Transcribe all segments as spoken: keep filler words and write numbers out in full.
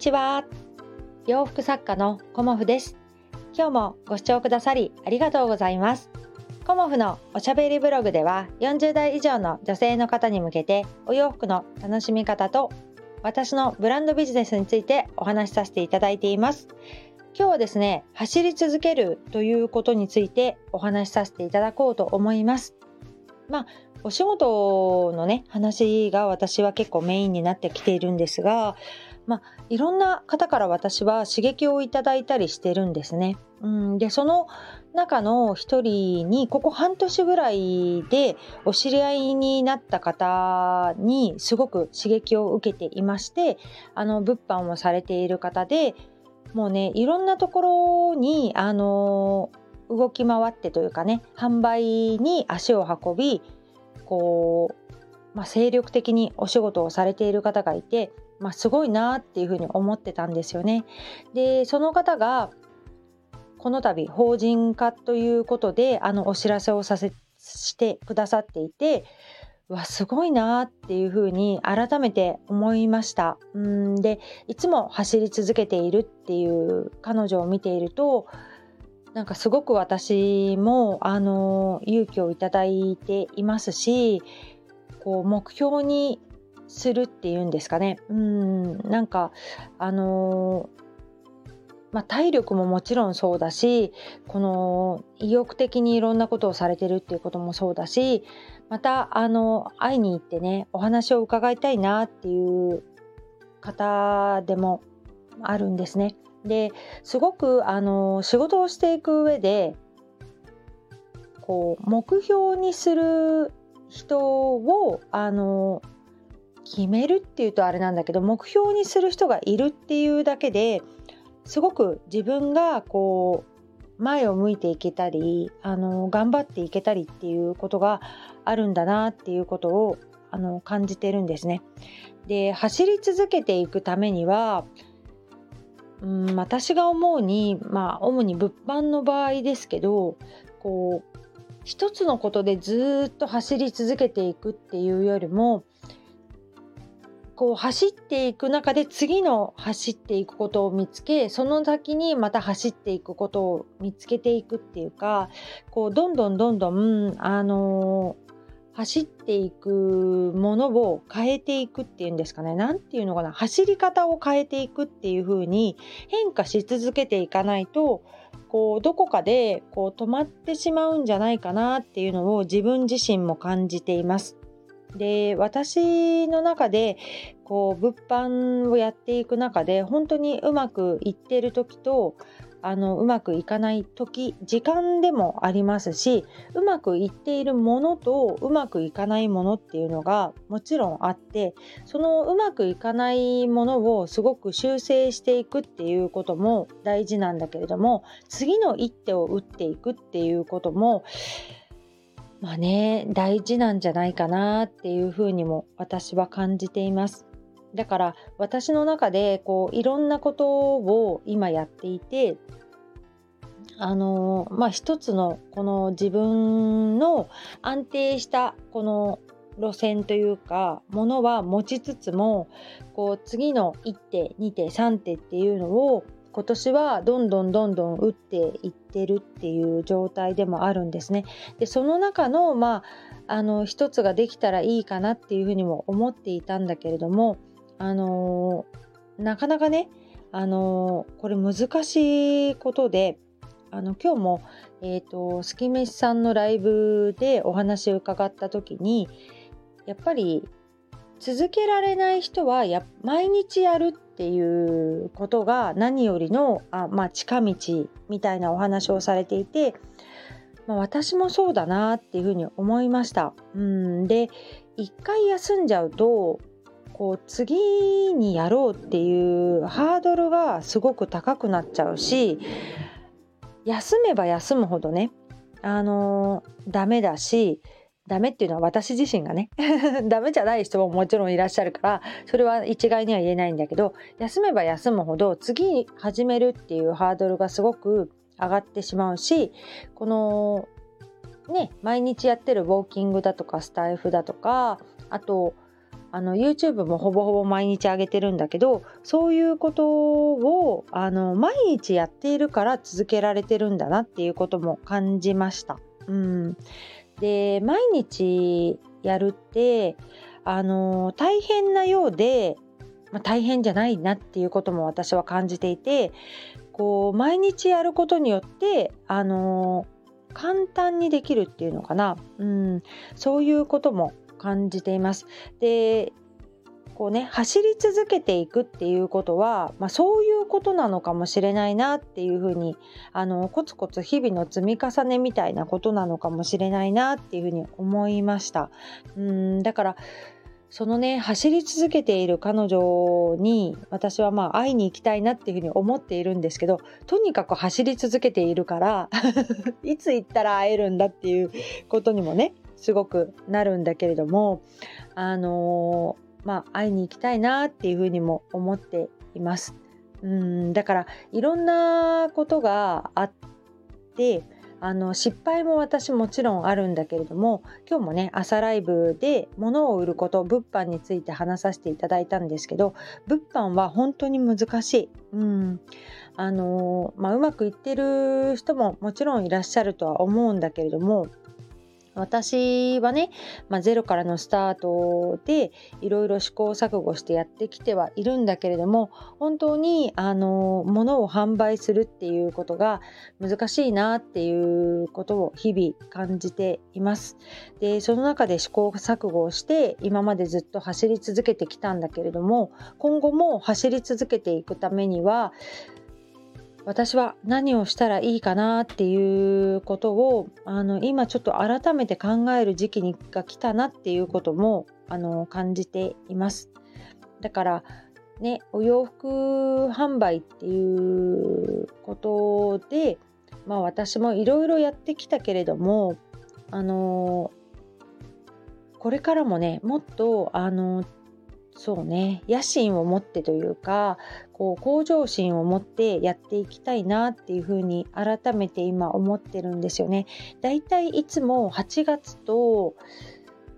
ちは、洋服作家のコモフです。今日もご視聴くださりありがとうございます。コモフのおしゃべりブログではよんじゅうだい以上の女性の方に向けてお洋服の楽しみ方と私のブランドビジネスについてお話しさせていただいています。今日はですね、走り続けるということについてお話しさせていただこうと思います。まあお仕事のね話が私は結構メインになってきているんですが、まあ、いろんな方から私は刺激をいただいたりしてるんですね。うん、でその中の一人にここ半年ぐらいでお知り合いになった方にすごく刺激を受けていまして、あの物販をされている方でもうねいろんなところにあの動き回ってというかね、販売に足を運びこう、まあ、精力的にお仕事をされている方がいて、まあ、すごいなっていうふうに思ってたんですよね。で、その方がこの度法人化ということであのお知らせをさせしてくださっていて、うわすごいなっていうふうに改めて思いました。うんでいつも走り続けているっていう彼女を見ていると、なんかすごく私もあの勇気をいただいていますし、こう目標にするっていうんですかね。うんなんかあのまあ、体力ももちろんそうだし、この意欲的にいろんなことをされてるっていうこともそうだし、またあの会いに行ってねお話を伺いたいなっていう方でもあるんですね。ですごくあの仕事をしていく上でこう目標にする人をあの決めるっていうとあれなんだけど、目標にする人がいるっていうだけですごく自分がこう前を向いていけたりあの頑張っていけたりっていうことがあるんだなっていうことをあの感じてるんですね。で走り続けていくためにはうん、私が思うに、まあ、主に物販の場合ですけど、こう一つのことでずっと走り続けていくっていうよりも、こう走っていく中で次の走っていくことを見つけ、その先にまた走っていくことを見つけていくっていうか、こうどんどんどんどん、あのー、走っていくものを変えていくっていうんですかね。なんていうのかな、走り方を変えていくっていう風に変化し続けていかないと、こうどこかでこう止まってしまうんじゃないかなっていうのを自分自身も感じています。で、私の中でこう物販をやっていく中で本当にうまくいってる時と、あのうまくいかない時、時間でもありますし、うまくいっているものとうまくいかないものっていうのがもちろんあって、そのうまくいかないものをすごく修正していくっていうことも大事なんだけれども、次の一手を打っていくっていうこともまあね大事なんじゃないかなっていうふうにも私は感じています。だから私の中でこういろんなことを今やっていて、あのまあ一つのこの自分の安定したこの路線というかものは持ちつつも、こう次のいってんにてんさんてんっていうのを今年はどんどんどんどん打っていってるっていう状態でもあるんですね。でその中のまああの一つができたらいいかなっていうふうにも思っていたんだけれども、あのー、なかなかね、あのー、これ難しいことで、あの今日も、えーと、スキメシさんのライブでお話を伺った時に、やっぱり続けられない人はや毎日やるっていうことが何よりのあ、まあ、近道みたいなお話をされていて、まあ、私もそうだなっていうふうに思いました。うんで一回休んじゃうとこう次にやろうっていうハードルがすごく高くなっちゃうし、休めば休むほどねあのダメだし、ダメっていうのは私自身がねダメじゃない人ももちろんいらっしゃるから、それは一概には言えないんだけど、休めば休むほど次始めるっていうハードルがすごく上がってしまうし、このね毎日やってるウォーキングだとかスタイフだとか、あとあの YouTube もほぼほぼ毎日上げてるんだけど、そういうことをあの毎日やっているから続けられてるんだなっていうことも感じました。うん、で毎日やるってあの大変なようで、まあ、大変じゃないなっていうことも私は感じていて、こう毎日やることによってあの簡単にできるっていうのかな、うん、そういうことも感じています。で、こうね、走り続けていくっていうことは、まあ、そういうことなのかもしれないなっていうふうにあのコツコツ日々の積み重ねみたいなことなのかもしれないなっていうふうに思いました。うん、だからそのね、走り続けている彼女に私はまあ会いに行きたいなっていうふうに思っているんですけど、とにかく走り続けているからいつ行ったら会えるんだっていうことにもねすごくなるんだけれども、あのー、まあ会いに行きたいなっていうふうにも思っています。うんだからいろんなことがあって、あの失敗も私もちろんあるんだけれども、今日もね朝ライブで物を売ること、物販について話させていただいたんですけど、物販は本当に難しい。うんあのまあ、うまくいってる人ももちろんいらっしゃるとは思うんだけれども、私はね、まあ、ゼロからのスタートでいろいろ試行錯誤してやってきてはいるんだけれども、本当にあの物を販売するっていうことが難しいなっていうことを日々感じています。で、その中で試行錯誤をして今までずっと走り続けてきたんだけれども、今後も走り続けていくためには私は何をしたらいいかなっていうことをあの今ちょっと改めて考える時期が来たなっていうこともあの感じています。だからね、お洋服販売っていうことで、まあ、私もいろいろやってきたけれども、あのこれからもねもっとあのそうね、野心を持ってというか、こう向上心を持ってやっていきたいなっていうふうに改めて今思ってるんですよね。だいたいいつもはちがつと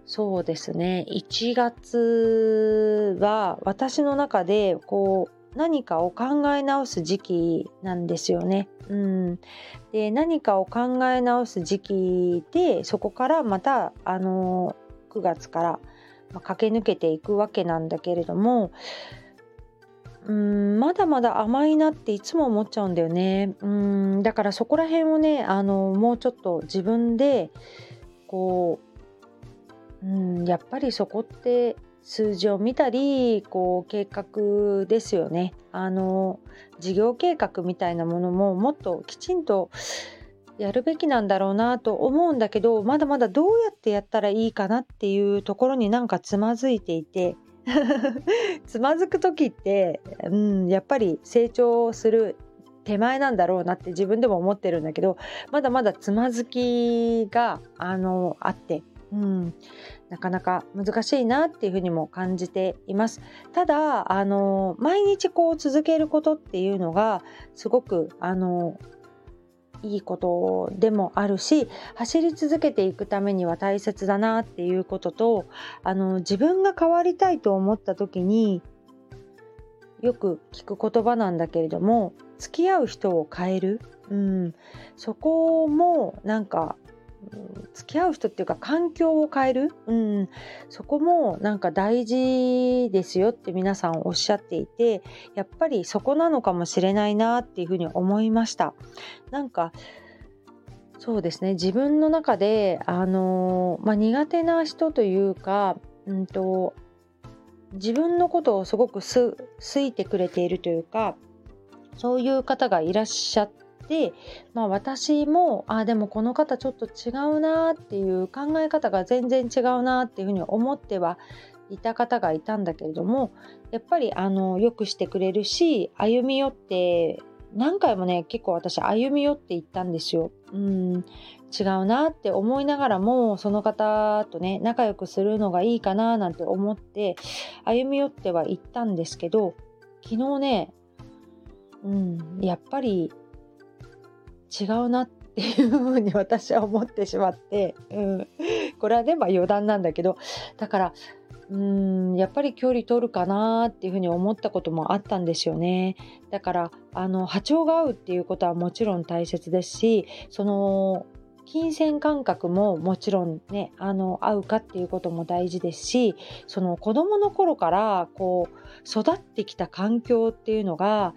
そうですねいちがつは私の中でこう何かを考え直す時期なんですよね。うん、で何かを考え直す時期で、そこからまたあのくがつから駆け抜けていくわけなんだけれども、うーんまだまだ甘いなっていつも思っちゃうんだよね。うーんだからそこら辺をねあのもうちょっと自分でこう、うんやっぱりそこって数字を見たり、こう計画ですよね。あの事業計画みたいなものももっときちんとやるべきなんだろうなと思うんだけど、まだまだどうやってやったらいいかなっていうところになんかつまずいていてつまずく時って、うん、やっぱり成長する手前なんだろうなって自分でも思ってるんだけど、まだまだつまずきがあのあって、うん、なかなか難しいなっていうふうにも感じています。ただあの毎日こう続けることっていうのがすごくあのいいことでもあるし、走り続けていくためには大切だなっていうことと、あの自分が変わりたいと思った時によく聞く言葉なんだけれども、付き合う人を変える、うん、そこもなんか付き合う人っていうか環境を変える、うん、そこもなんか大事ですよって皆さんおっしゃっていて、やっぱりそこなのかもしれないなっていうふうに思いました。なんかそうですね、自分の中であの、まあ、苦手な人というか、うんと、自分のことをすごくす好いてくれているというか、そういう方がいらっしゃってで、まあ、私もあでもこの方ちょっと違うなっていう考え方が全然違うなっていうふうに思ってはいた方がいたんだけれども、やっぱりあのよくしてくれるし、歩み寄って何回もね結構私歩み寄っていったんですよ。うん違うなって思いながらも、その方とね仲良くするのがいいかななんて思って歩み寄ってはいったんですけど、昨日ね、うん、やっぱり違うなっていうふうに私は思ってしまって、うん、これはね、まあ余談なんだけど、だからうーんやっぱり距離取るかなっていうふうに思ったこともあったんですよね。だからあの波長が合うっていうことはもちろん大切ですし、その金銭感覚ももちろんね、あの合うかっていうことも大事ですし、その子供の頃からこう育ってきた環境っていうのが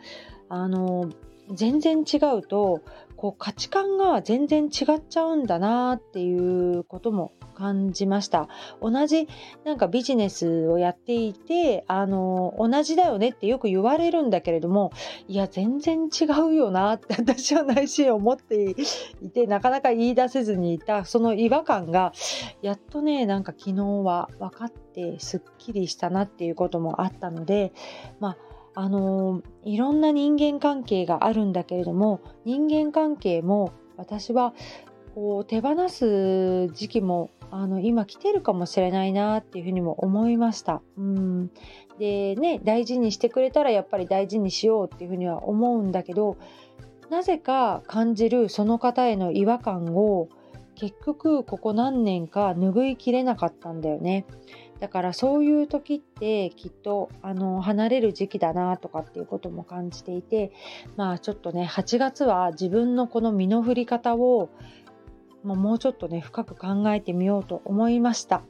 あの全然違うと、こう価値観が全然違っちゃうんだなっていうことも感じました。同じなんかビジネスをやっていて、あの同じだよねってよく言われるんだけれども、いや全然違うよなって私は内心思っていて、なかなか言い出せずにいたその違和感がやっとね、なんか昨日は分かってすっきりしたなっていうこともあったので、まああのいろんな人間関係があるんだけれども、人間関係も私はこう手放す時期もあの今来てるかもしれないなっていうふうにも思いました。うんでね、大事にしてくれたらやっぱり大事にしようっていうふうには思うんだけど、なぜか感じるその方への違和感を結局ここ何年か拭いきれなかったんだよね。だからそういう時ってきっとあの離れる時期だなとかっていうことも感じていて、まあちょっとねはちがつは自分のこの身の振り方を、まあ、もうちょっとね深く考えてみようと思いました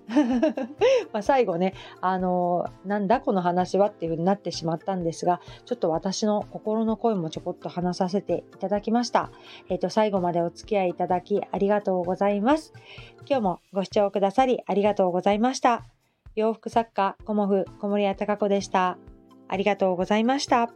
まあ最後ね、あのなんだこの話はっていう風になってしまったんですが、ちょっと私の心の声もちょこっと話させていただきました。えっと最後までお付き合いいただきありがとうございます。今日もご視聴くださりありがとうございました。洋服作家コモフ小森屋貴子でした。ありがとうございました。